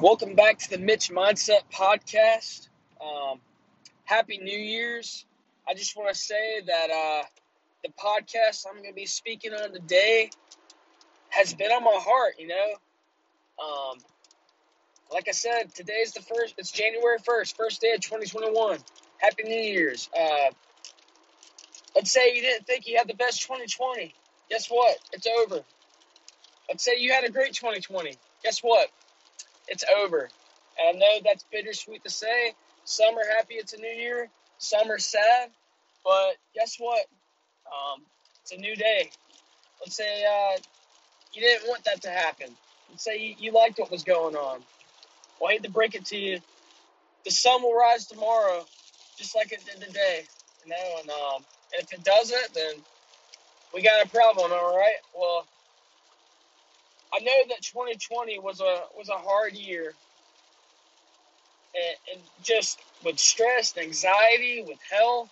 Welcome back to the Mitch Mindset Podcast. Happy New Year's. I just want to say that the podcast I'm going to be speaking on today has been on my heart, you know. Like I said, today's the first, it's January 1st, first day of 2021. Happy New Year's. Let's say you didn't think you had the best 2020. Guess what? It's over. Let's say you had a great 2020. Guess what? It's over. And I know that's bittersweet to say. Some are happy it's a new year. Some are sad. But guess what? It's a new day. Let's say you didn't want that to happen. Let's say you liked what was going on. Well, I hate to break it to you. The sun will rise tomorrow just like it did today. You know? And if it doesn't, then we got a problem, all right? Well, I know that 2020 was a hard year, and just with stress and anxiety, with health,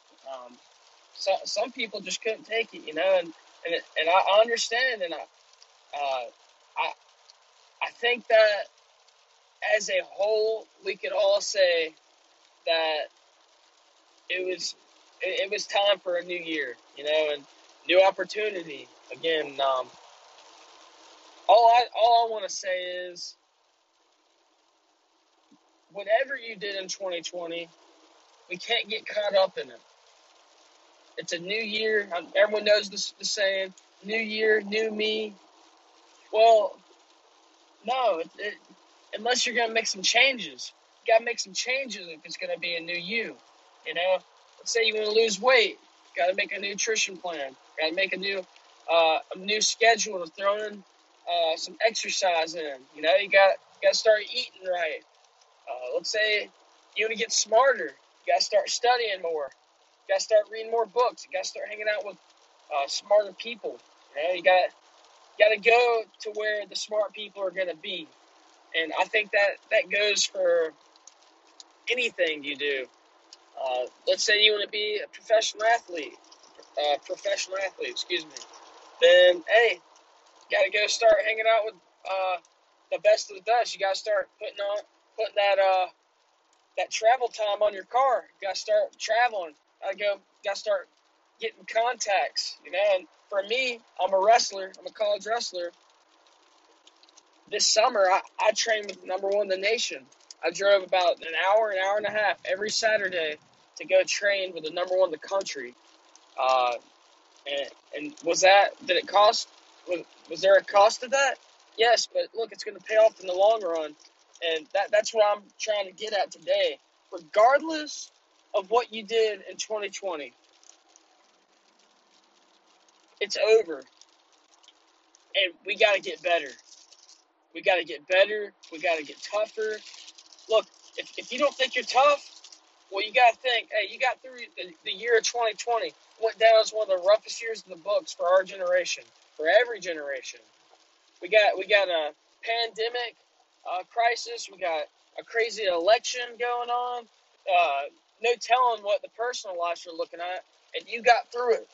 so some people just couldn't take it, you know, and I understand, and I think that as a whole, we could all say that it was time for a new year, you know, and new opportunity again. All I want to say is, whatever you did in 2020, we can't get caught up in it. It's a new year. Everyone knows the saying, new year, new me. Well, no, unless you're going to make some changes. You got to make some changes if it's going to be a new you. You know, let's say you want to lose weight. Got to make a nutrition plan. Got to make a new schedule to throw in. Some exercise in, you know, you got to start eating right. Let's say you want to get smarter, you got to start studying more, you got to start reading more books, you got to start hanging out with smarter people, you know, you got to go to where the smart people are going to be, and I think that goes for anything you do. Let's say you want to be a professional athlete, then, hey, got to go start hanging out with the best of the best. You got to start putting that travel time on your car. You got to start traveling. Got to start getting contacts, you know. And for me, I'm a wrestler. I'm a college wrestler. This summer, I trained with number one in the nation. I drove about an hour and a half every Saturday to go train with the number one in the country. And did it cost? Was there a cost to that? Yes, but look, it's going to pay off in the long run, and that's what I'm trying to get at today. Regardless of what you did in 2020, it's over, and we got to get better. We got to get better. We got to get tougher. Look, if you don't think you're tough, well, you got to think, hey, you got through the year of 2020, went down as one of the roughest years in the books for our generation. For every generation, we got a pandemic crisis. We got a crazy election going on. No telling what the personal lives you're looking at. And you got through it.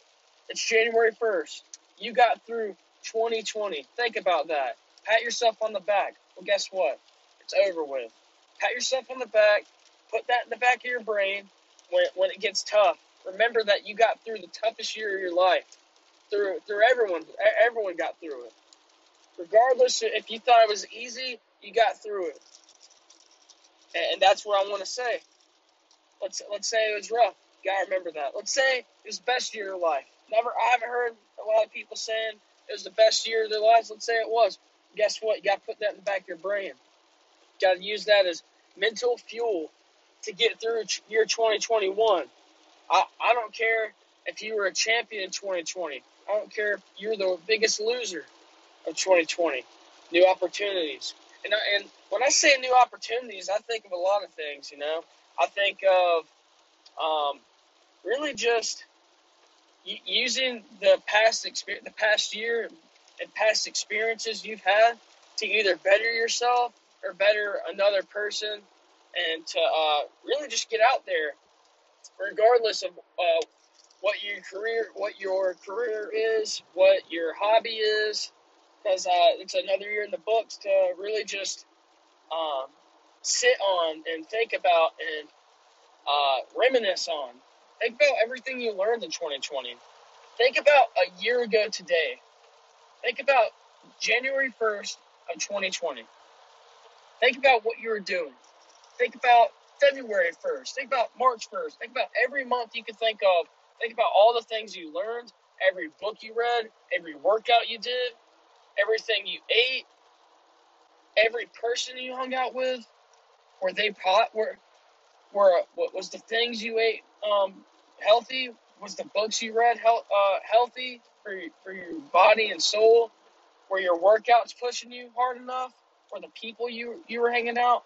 It's January 1st. You got through 2020. Think about that. Pat yourself on the back. Well, guess what? It's over with. Pat yourself on the back. Put that in the back of your brain when it gets tough. Remember that you got through the toughest year of your life. Through everyone got through it. Regardless, if you thought it was easy, you got through it, and that's what I want to say. Let's say it was rough. You gotta remember that. Let's say it was the best year of your life. I haven't heard a lot of people saying it was the best year of their lives. Let's say it was. Guess what? You gotta put that in the back of your brain. You gotta use that as mental fuel to get through year 2021. I don't care if you were a champion in 2020. I don't care if you're the biggest loser of 2020. New opportunities. And when I say new opportunities, I think of a lot of things, you know. I think of really just using the past year and past experiences you've had to either better yourself or better another person, and to really just get out there regardless of what your career is, what your hobby is, because it's another year in the books to really just sit on and think about and reminisce on. Think about everything you learned in 2020. Think about a year ago today. Think about January 1st of 2020. Think about what you were doing. Think about February 1st. Think about March 1st. Think about every month you could think of. Think about all the things you learned, every book you read, every workout you did, everything you ate, every person you hung out with. What was the things you ate healthy? Was the books you read healthy for your body and soul? Were your workouts pushing you hard enough? Were the people you were hanging out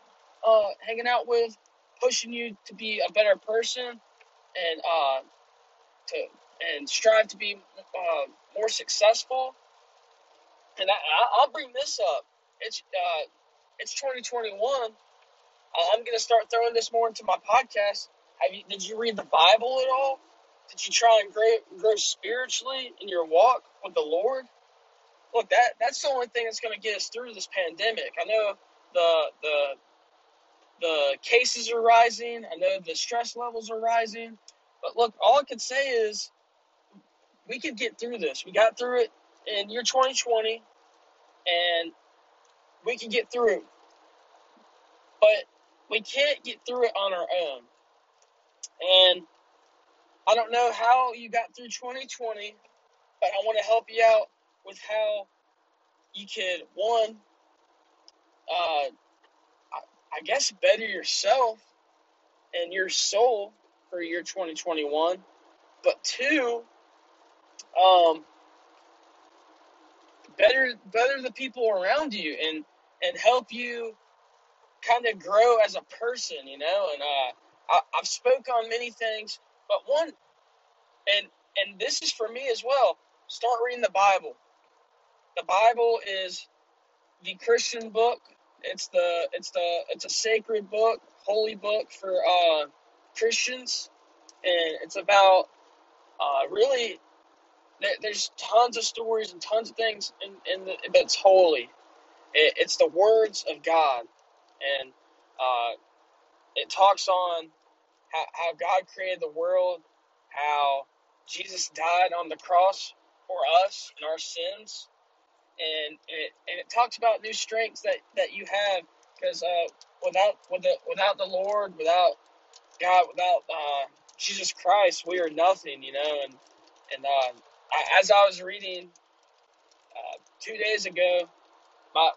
with pushing you to be a better person and strive to be more successful? And I'll bring this up. It's 2021. I'm going to start throwing this more into my podcast. Did you read the Bible at all? Did you try and grow spiritually in your walk with the Lord? Look, that's the only thing that's going to get us through this pandemic. I know the cases are rising. I know the stress levels are rising. But look, all I could say is we could get through this. We got through it in year 2020, and we can get through it. But we can't get through it on our own. And I don't know how you got through 2020, but I want to help you out with how you could, one, I guess better yourself and your soul for year 2021, but two, better the people around you and help you kind of grow as a person, you know, and I've spoke on many things, but one, and this is for me as well, start reading the Bible. The Bible is the Christian book. It's a sacred book, holy book for Christians, and it's about really. There's tons of stories and tons of things, and that's holy. It's the words of God, and it talks on how God created the world, how Jesus died on the cross for us and our sins. And it talks about new strengths that you have, because without the Lord, without God, without Jesus Christ, we are nothing, you know. As I was reading 2 days ago,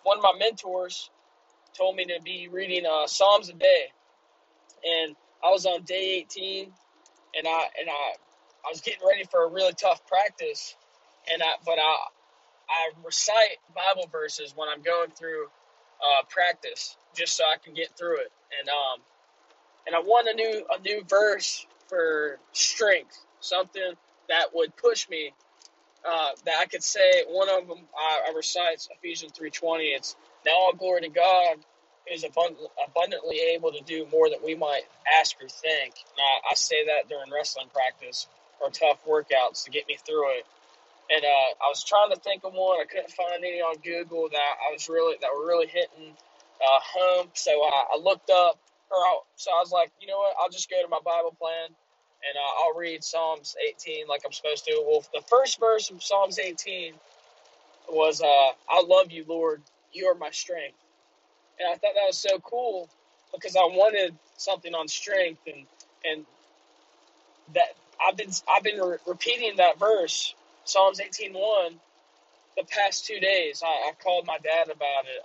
one of my mentors told me to be reading Psalms a day, and I was on day 18, and I was getting ready for a really tough practice, but I recite Bible verses when I'm going through practice, just so I can get through it. And I want a new verse for strength, something that would push me. That I could say, one of them I recite Ephesians 3:20. It's now all glory to God who is abundantly able to do more than we might ask or think. And I say that during wrestling practice or tough workouts to get me through it. And I was trying to think of one. I couldn't find any on Google that were really hitting home. So I looked up, so I was like, you know what? I'll just go to my Bible plan, and I'll read Psalms 18 like I'm supposed to. Well, the first verse of Psalms 18 was, "I love you, Lord. You are my strength." And I thought that was so cool because I wanted something on strength, and that I've been repeating that verse. Psalms 18:1, the past 2 days. I called my dad about it.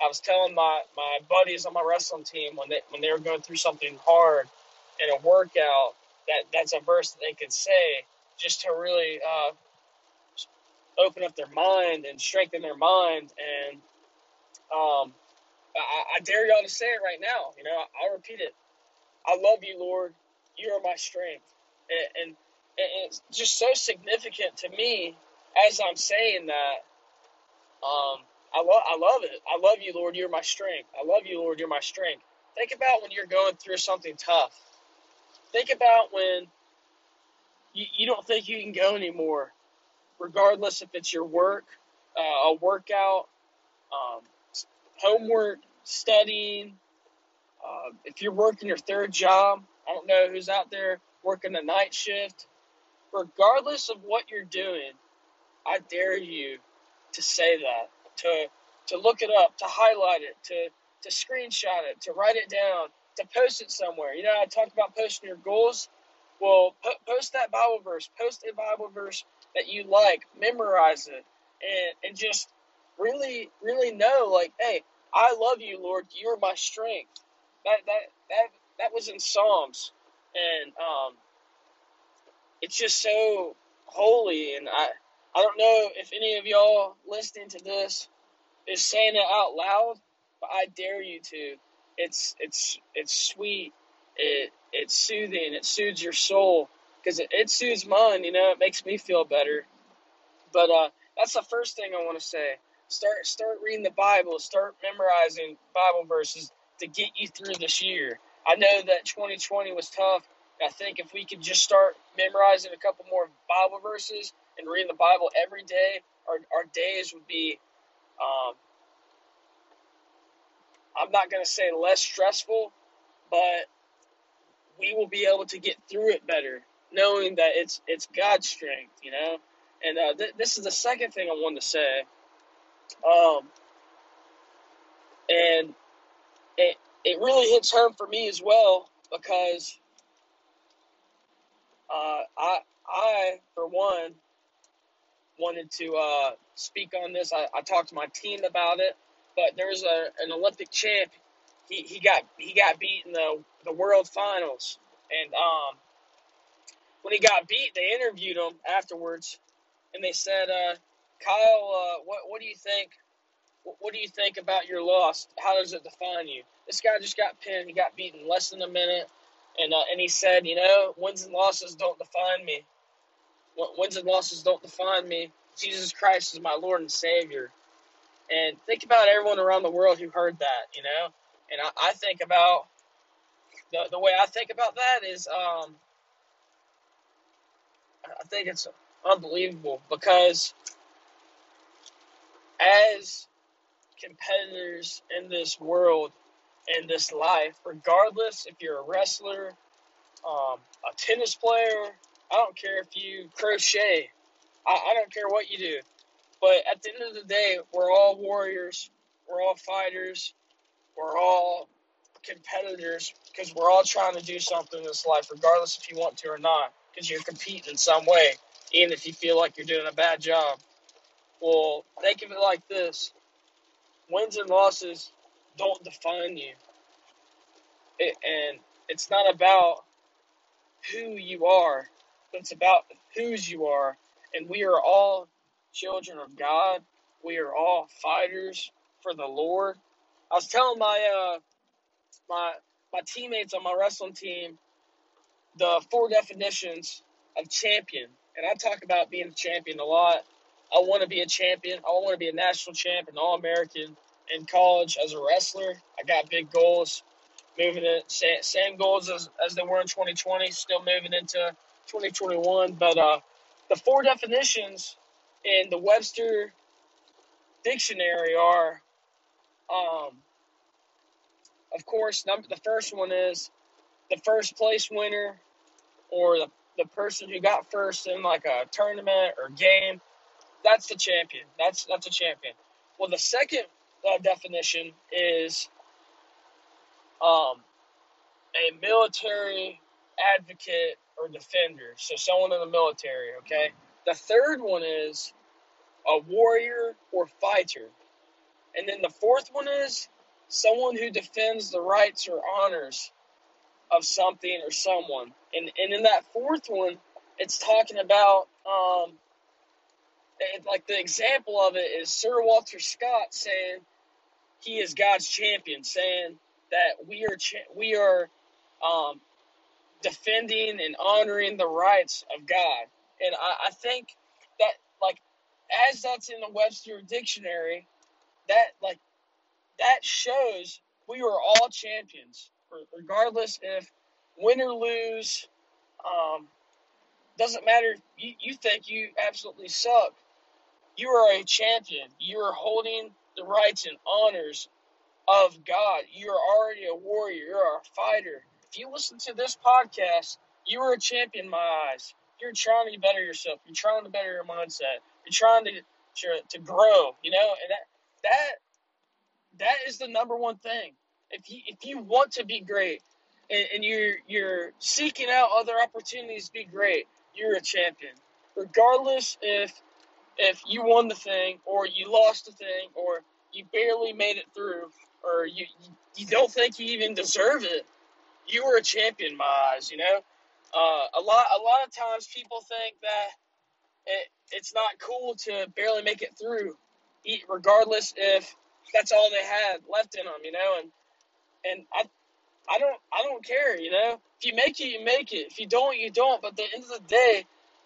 I was telling my buddies on my wrestling team when they were going through something hard in a workout, that's a verse that they could say just to really open up their mind and strengthen their mind. And I dare y'all to say it right now. You know, I'll repeat it. I love you, Lord. You are my strength. And it's just so significant to me as I'm saying that. I love it. I love you, Lord. You're my strength. I love you, Lord. You're my strength. Think about when you're going through something tough. Think about when you don't think you can go anymore, regardless if it's your work, a workout, homework, studying. If you're working your third job, I don't know who's out there working a night shift. Regardless of what you're doing, I dare you to say that, to look it up, to highlight it, to screenshot it, to write it down, to post it somewhere. You know, I talked about posting your goals. Well, post that Bible verse. Post a Bible verse that you like. Memorize it. And just really, really know, like, hey, I love you, Lord. You are my strength. That was in Psalms. And it's just so holy. And I don't know if any of y'all listening to this is saying it out loud, but I dare you to. It's sweet. It's soothing. It soothes your soul, because it soothes mine. You know, it makes me feel better. But that's the first thing I want to say. Start reading the Bible. Start memorizing Bible verses to get you through this year. I know that 2020 was tough. I think if we could just start memorizing a couple more Bible verses and reading the Bible every day, our days would be, I'm not going to say less stressful, but we will be able to get through it better, knowing that it's God's strength, you know. And this is the second thing I wanted to say. And it really hits home for me as well, because I for one wanted to speak on this. I talked to my team about it, but there was an Olympic champ. He got beat in the world finals, and when he got beat, they interviewed him afterwards, and they said, Kyle, what do you think? What do you think about your loss? How does it define you? This guy just got pinned. He got beaten in less than a minute, and he said, you know, wins and losses don't define me. Wins and losses don't define me. Jesus Christ is my Lord and Savior. And think about everyone around the world who heard that, you know. And I think about, the way I think about that is, I think it's unbelievable, because as competitors in this world, in this life, regardless if you're a wrestler, a tennis player, I don't care if you crochet, I don't care what you do, but at the end of the day, we're all warriors, we're all fighters, we're all competitors, because we're all trying to do something in this life, regardless if you want to or not, because you're competing in some way, even if you feel like you're doing a bad job. Well, think of it like this. Wins and losses don't define you. And it's not about who you are. It's about whose you are. And we are all children of God. We are all fighters for the Lord. I was telling my my teammates on my wrestling team the 4 definitions of champion. And I talk about being a champion a lot. I want to be a champion. I want to be a national champ, an All-American in college as a wrestler. I got big goals. Moving to same goals as they were in 2020, still moving into 2021. But the 4 definitions in the Webster Dictionary are, of course, the first one is the first place winner, or the person who got first in like a tournament or game. That's the champion. That's a champion. Well, the second definition is a military advocate or defender, so someone in the military, okay? The third one is a warrior or fighter. And then the fourth one is someone who defends the rights or honors of something or someone. And in that fourth one, it's talking about like the example of it is Sir Walter Scott saying he is God's champion, saying that we are defending and honoring the rights of God. And I think that, like, as that's in the Webster Dictionary, that shows we are all champions, regardless if win or lose. Doesn't matter if you think you absolutely suck. You are a champion. You are holding the rights and honors of God. You're already a warrior. You're a fighter. If you listen to this podcast, you are a champion in my eyes. You're trying to better yourself. You're trying to better your mindset. You're trying to grow, you know, and that is the number one thing. If you want to be great and you're seeking out other opportunities to be great, you're a champion. Regardless if you won the thing or you lost the thing or you barely made it through or you don't think you even deserve it, you were a champion in my eyes, you know. A lot of times people think that it's not cool to barely make it through, regardless if that's all they had left in them, you know. And I don't care, you know. If you make it, you make it. If you don't, you don't. But at the end of the day,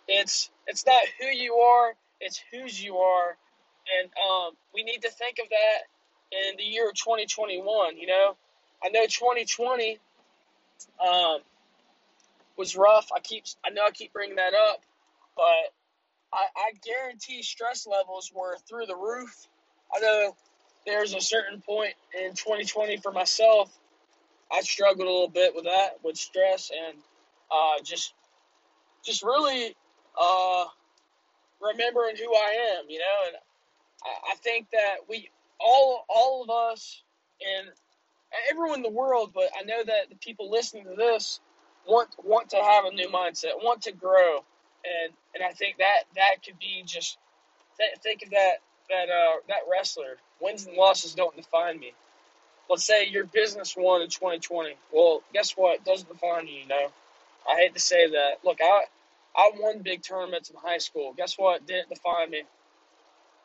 it's not who you are, it's whose you are. And we need to think of that in the year 2021, you know. I know 2020 was rough. I keep bringing that up, but I guarantee stress levels were through the roof. I know there's a certain point in 2020 for myself. I struggled a little bit with that, with stress, and just really remembering who I am, you know. And I think that we all of us and everyone in the world, but I know that the people listening to this want to have a new mindset, want to grow, and I think that could be just think of that wrestler. Wins and losses don't define me. Let's say your business won in 2020. Well, guess what? It doesn't define you, you know. I hate to say that. Look, I won big tournaments in high school. Guess what? It didn't define me.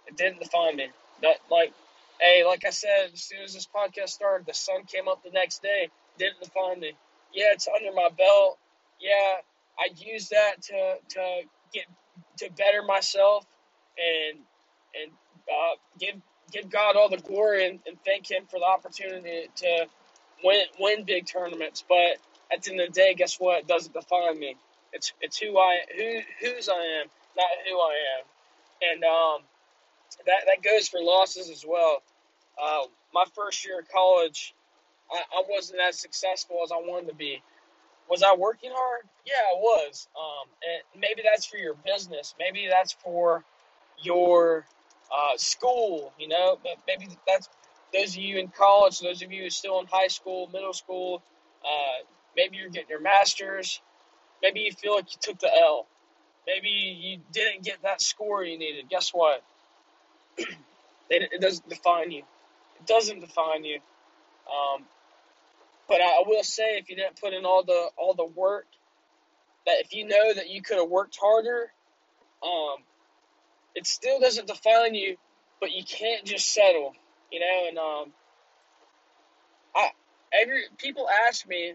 It didn't define me. That, like, hey, like I said, as soon as this podcast started, the sun came up the next day. It didn't define me. Yeah, it's under my belt. Yeah, I use that to better myself and give God all the glory and thank Him for the opportunity to win big tournaments. But at the end of the day, guess what? It doesn't define me. It's whose I am, not who I am. And that goes for losses as well. My first year of college, I wasn't as successful as I wanted to be. Was I working hard? Yeah, I was. And maybe that's for your business. Maybe that's for your school, you know. But maybe that's those of you in college, those of you still in high school, middle school. Maybe you're getting your master's. Maybe you feel like you took the L. Maybe you didn't get that score you needed. Guess what? It doesn't define you. It doesn't define you. But I will say, if you didn't put in all the work, that if you know that you could have worked harder, it still doesn't define you. But you can't just settle, you know. And people ask me,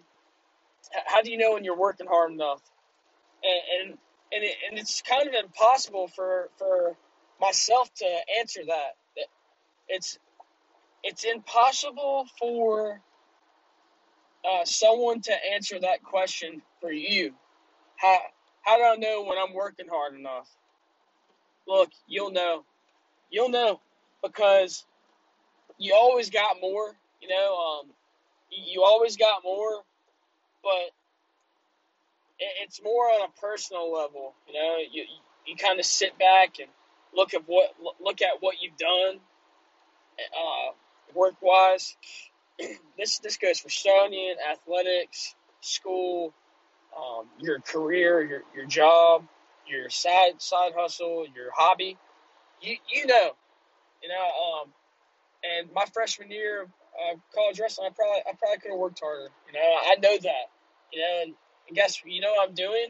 how do you know when you're working hard enough? And it's kind of impossible for myself to answer that. It's impossible for someone to answer that question for you. How do I know when I'm working hard enough? Look, you'll know. You'll know because you always got more, you know. You always got more, but it's more on a personal level, you know. You kind of sit back and look at what you've done work-wise. This goes for studying, athletics, school, your career, your job, your side hustle, your hobby. You know. And my freshman year of college wrestling, I probably could have worked harder. You know, I know that. You know, and guess you know what I'm doing.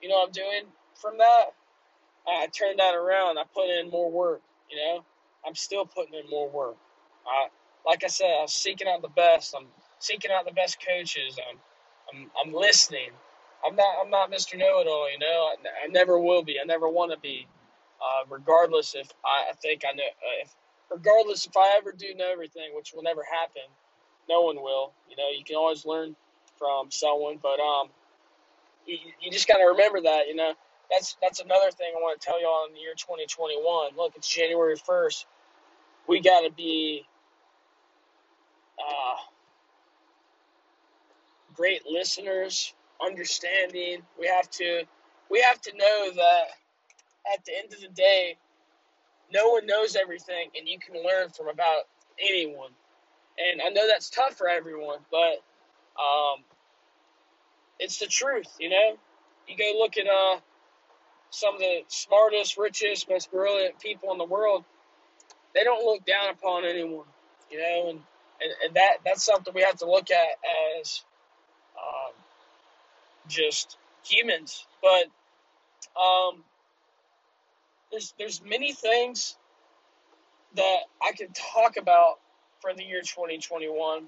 You know what I'm doing from that. I turned that around. I put in more work. You know, I'm still putting in more work. Like I said, I was seeking out the best. I'm seeking out the best coaches. I'm listening. I'm not Mr. Know-It-All, you know. I never will be. I never want to be. Regardless if I think I know. Regardless if I ever do know everything, which will never happen. No one will. You know, you can always learn from someone, but you just got to remember that. You know, that's another thing I want to tell y'all in the year 2021. Look, it's January 1st. We got to be great listeners, understanding. We have to know that at the end of the day, no one knows everything, and you can learn from about anyone. And I know that's tough for everyone, but it's the truth, you know? You go look at some of the smartest, richest, most brilliant people in the world. They don't look down upon anyone, you know? And that's something we have to look at as just humans. But there's many things that I could talk about for the year 2021,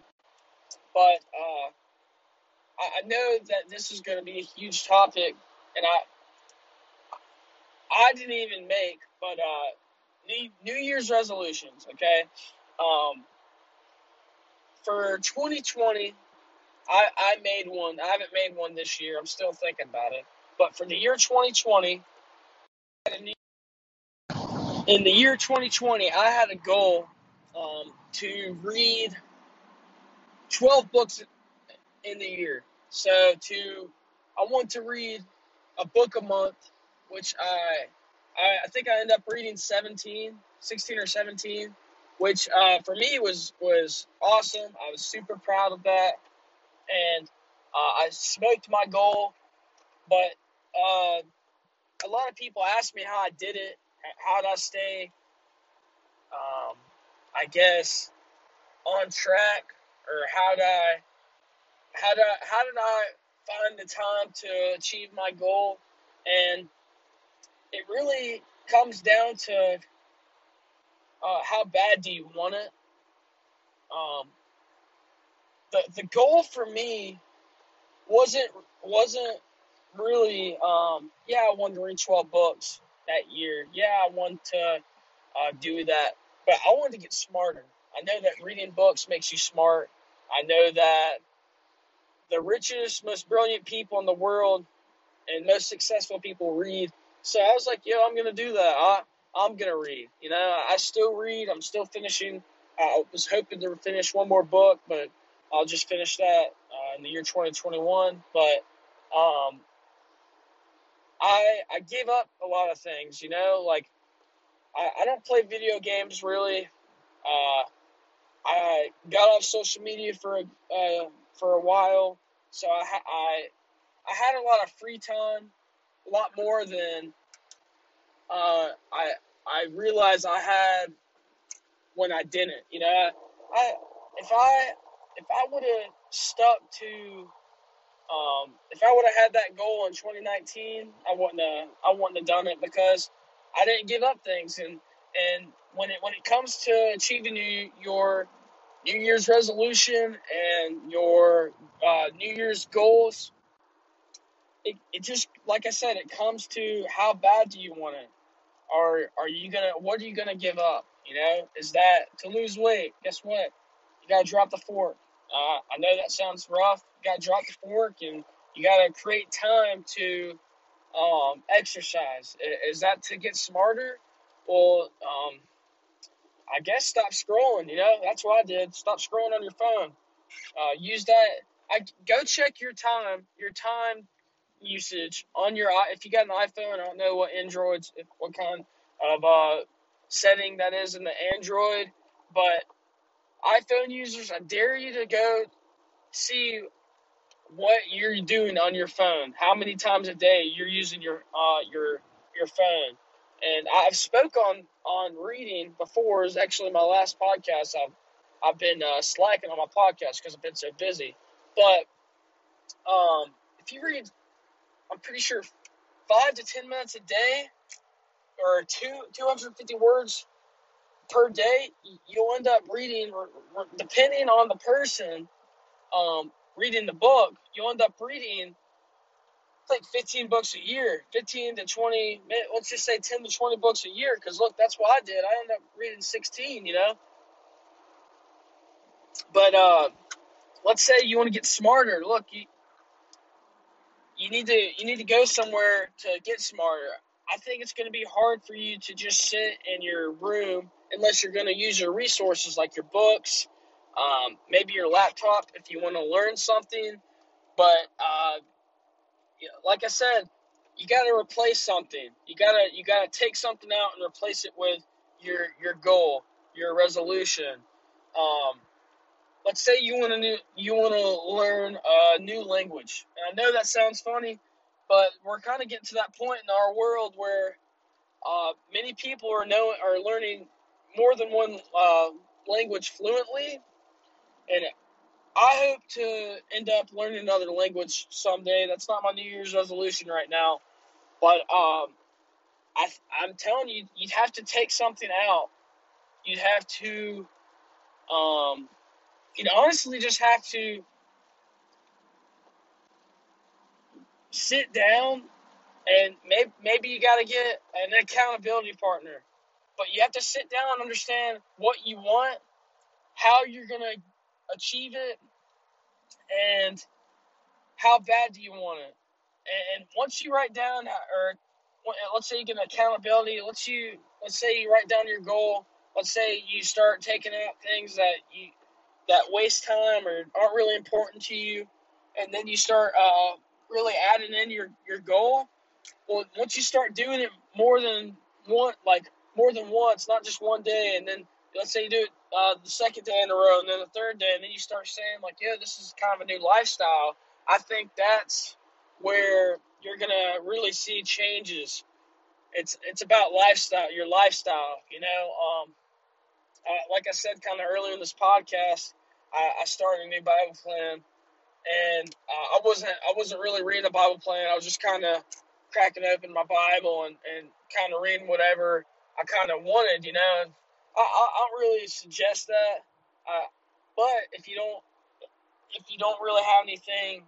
but I know that this is going to be a huge topic, and I didn't even make, but New Year's resolutions, okay? For 2020, I made one. I haven't made one this year. I'm still thinking about it. But for the year 2020, in the year 2020, I had a goal to read 12 books in the year. So I want to read a book a month, which I think I end up reading 16 or 17, which for me was awesome. I was super proud of that. And I smoked my goal, but a lot of people ask me how I did it, how did I stay, I guess, on track, or how did I find the time to achieve my goal. And it really comes down to how bad do you want it. The goal for me wasn't really, I wanted to read 12 books that year. Yeah, I wanted to do that. But I wanted to get smarter. I know that reading books makes you smart. I know that the richest, most brilliant people in the world and most successful people read. So I was like, I'm going to do that. I'm going to read. You know, I still read. I'm still finishing. I was hoping to finish one more book, but I'll just finish that in the year 2021. But I gave up a lot of things, you know. Like, I don't play video games, really. I got off social media for a while. So I had a lot of free time, a lot more than I realized I had when I didn't. You know, If I would have stuck to, if I would have had that goal in 2019, I wouldn't have done it, because I didn't give up things. And when it comes to achieving your New Year's resolution and your New Year's goals, it just, like I said, it comes to how bad do you want it? What are you gonna give up? You know, is that to lose weight? Guess what? You gotta drop the fork. I know that sounds rough. You gotta drop the fork, and you gotta create time to exercise. Is that to get smarter? Well, I guess stop scrolling. You know, that's what I did. Stop scrolling on your phone. Use that. Go check your time usage on your. If you got an iPhone, I don't know what Androids, what kind of setting that is in the Android, but iPhone users, I dare you to go see what you're doing on your phone, how many times a day you're using your phone. And I've spoke on reading before. Is actually my last podcast. I've been slacking on my podcast because I've been so busy. But if you read, I'm pretty sure 5 to 10 minutes a day, or 250 words per day, you'll end up reading, depending on the person reading the book, you'll end up reading, I think, 15 books a year, 15 to 20, let's just say 10 to 20 books a year, because, look, that's what I did. I ended up reading 16, you know. But let's say you want to get smarter. Look, you need to go somewhere to get smarter. I think it's going to be hard for you to just sit in your room unless you're going to use your resources like your books, maybe your laptop if you want to learn something. But like I said, you got to replace something. You gotta take something out and replace it with your goal, your resolution. Let's say you want to learn a new language. And I know that sounds funny, but we're kind of getting to that point in our world where many people are learning more than one language fluently. And I hope to end up learning another language someday. That's not my New Year's resolution right now. But I'm telling you, you'd have to take something out. You'd have to you'd honestly just have to sit down, and maybe you got to get an accountability partner. But you have to sit down and understand what you want, how you're going to achieve it, and how bad do you want it. And once you write down, or let's say you get an accountability, let's say you write down your goal, let's say you start taking out things that waste time or aren't really important to you, and then you start really adding in your goal. Well, once you start doing it more than once, not just one day, and then let's say you do it the second day in a row, and then the third day, and then you start saying, like, yeah, this is kind of a new lifestyle. I think that's where you're going to really see changes. It's about lifestyle, your lifestyle, you know. Like I said kind of earlier in this podcast, I started a new Bible plan, and I wasn't really reading a Bible plan. I was just kind of cracking open my Bible and kind of reading whatever I kind of wanted, you know. I don't really suggest that, but if you don't really have anything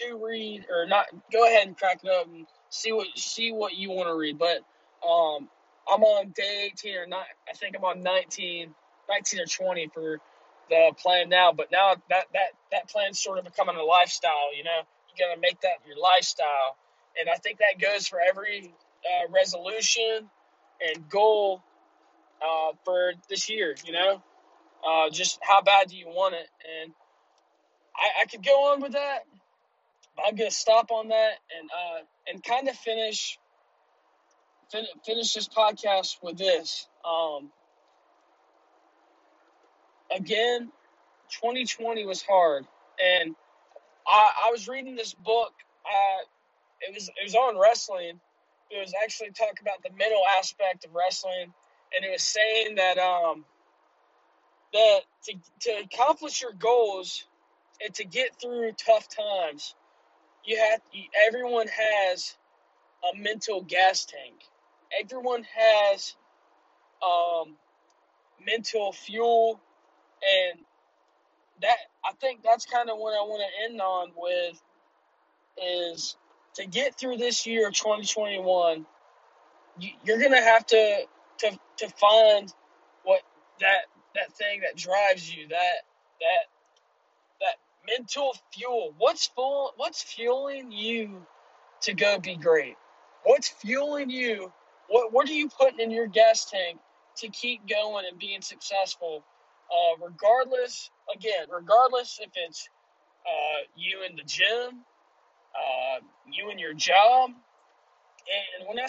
to read or not, go ahead and crack it up and see what you want to read. But I'm on day 18 or not. I think I'm on 19 or 20 for the plan now. But now that plan's sort of becoming a lifestyle. You know, you gotta make that your lifestyle, and I think that goes for every resolution and goal. For this year, you know, just how bad do you want it? And I could go on with that, but I'm going to stop on that and kind of finish this podcast with this. Again, 2020 was hard, and I was reading this book. It was on wrestling. It was actually talking about the mental aspect of wrestling. And it was saying that that to accomplish your goals and to get through tough times, everyone has a mental gas tank. Everyone has mental fuel, and that I think that's kind of what I want to end on with is to get through this year of 2021. You're gonna have to find what that thing that drives you, that mental fuel. What's fueling you to go be great? What's fueling you? What are you putting in your gas tank to keep going and being successful? Regardless if it's you in the gym, you in your job. And when I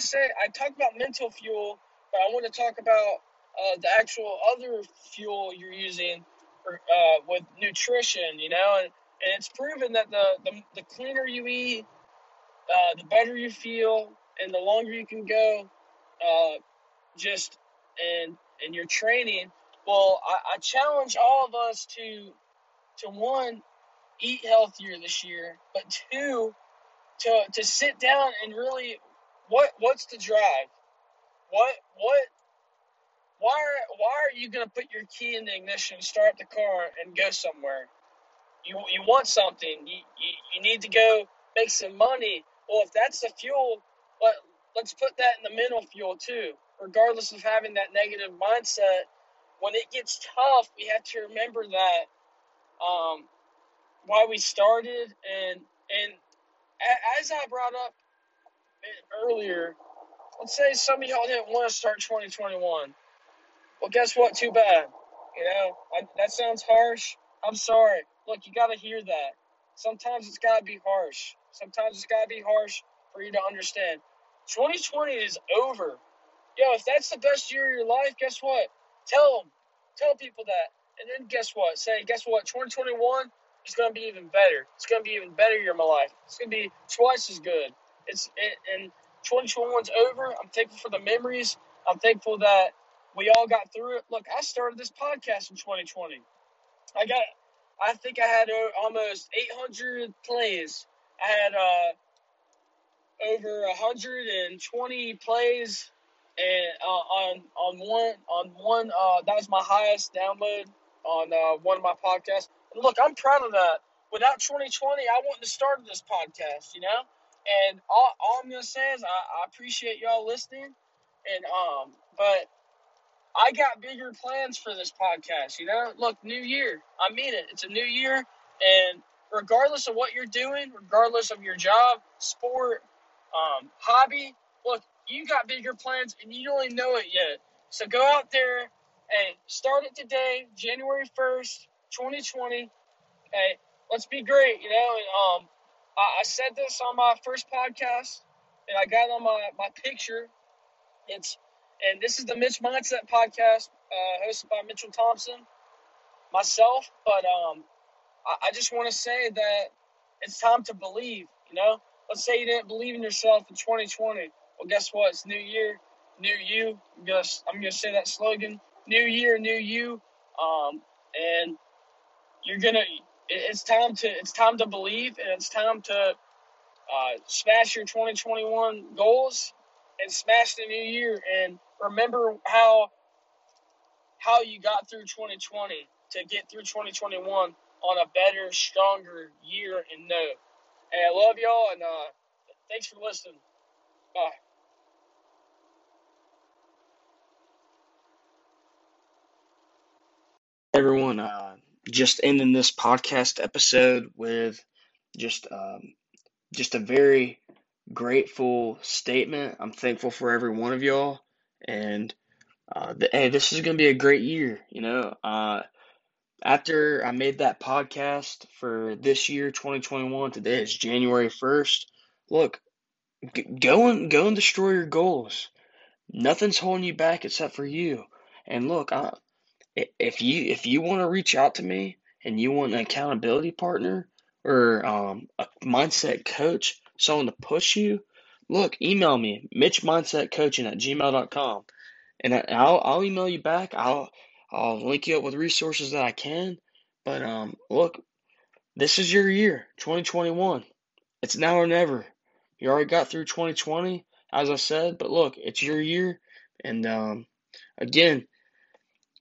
talk about mental fuel, but I want to talk about the actual other fuel you're using with nutrition, you know. And it's proven that the cleaner you eat, the better you feel, and the longer you can go just in your training. Well, I challenge all of us to one, eat healthier this year, but two, to sit down and really what's the drive? Why are you going to put your key in the ignition, start the car, and go somewhere? You want something. You need to go make some money. Well, if that's the fuel, let's put that in the mental fuel too. Regardless of having that negative mindset, when it gets tough, we have to remember that why we started. And as I brought up earlier, let's say some of y'all didn't want to start 2021. Well, guess what? Too bad. You know, that sounds harsh. I'm sorry. Look, you got to hear that. Sometimes it's got to be harsh. Sometimes it's got to be harsh for you to understand. 2020 is over. Yo, if that's the best year of your life, guess what? Tell them. Tell people that. And then guess what? Say, guess what? 2021 is going to be even better. It's going to be even better year of my life. It's going to be twice as good. And 2021's over. I'm thankful for the memories. I'm thankful that we all got through it. Look, I started this podcast in 2020. I think I had almost 800 plays. I had over 120 plays, and that was my highest download on one of my podcasts. And look, I'm proud of that. Without 2020, I wouldn't have started this podcast, you know. And all I'm gonna say is I appreciate y'all listening, and but I got bigger plans for this podcast, you know. Look, new year. I mean it. It's a new year, and regardless of what you're doing, regardless of your job, sport, hobby, look, you got bigger plans and you don't really know it yet. So go out there and start it today, January 1st, 2020. Hey, let's be great, you know. And I said this on my first podcast, and I got it on my picture. And this is the Mitch Mindset Podcast, hosted by Mitchell Thompson, myself. But I just want to say that it's time to believe, you know. Let's say you didn't believe in yourself in 2020. Well, guess what? It's new year, new you. I'm gonna say that slogan: new year, new you. And you're gonna. It's time to believe, and it's time to smash your 2021 goals and smash the new year. And remember how you got through 2020 to get through 2021 on a better, stronger year. And no, hey, I love y'all, and thanks for listening. Bye. Everyone, just ending this podcast episode with just a very grateful statement. I'm thankful for every one of y'all, and hey, this is gonna be a great year, you know. After I made that podcast for this year, 2021, today is January 1st. Look, go and destroy your goals. Nothing's holding you back except for you. And look, if you want to reach out to me and you want an accountability partner or a mindset coach, someone to push you, look, email me, MitchMindsetCoaching@gmail.com, and I'll email you back. I'll link you up with resources that I can. But look, this is your year, 2021. It's now or never. You already got through 2020, as I said. But look, it's your year. And again,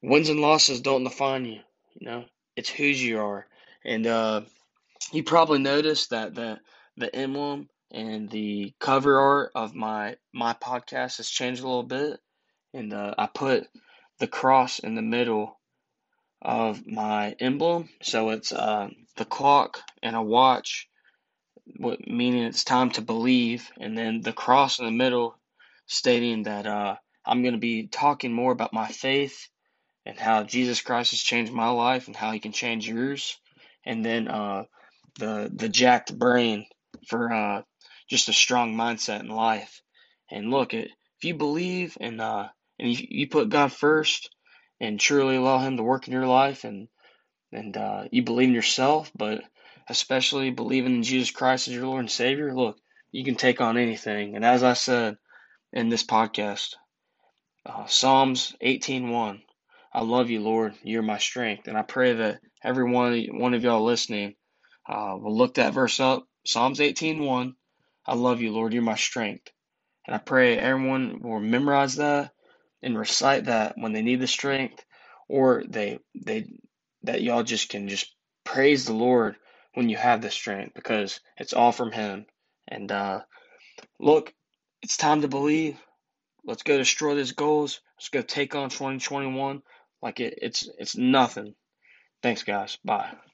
wins and losses don't define you. You know, it's whose you are. And you probably noticed that the emblem and the cover art of my podcast has changed a little bit. And I put the cross in the middle of my emblem, so it's the clock and a watch, meaning it's time to believe, and then the cross in the middle stating that I'm going to be talking more about my faith and how Jesus Christ has changed my life and how he can change yours, and then the jacked brain for just a strong mindset in life. And look, if you believe and you put God first and truly allow him to work in your life, and you believe in yourself, but especially believing in Jesus Christ as your Lord and Savior, look, you can take on anything. And as I said in this podcast, Psalms 18:1, I love you, Lord. You're my strength. And I pray that every one of y'all listening will look that verse up. Psalms 18:1, I love you, Lord. You're my strength. And I pray everyone will memorize that and recite that when they need the strength, or they that y'all just can just praise the Lord when you have the strength, because it's all from him. And look, it's time to believe. Let's go destroy these goals. Let's go take on 2021 like it's nothing. Thanks, guys. Bye.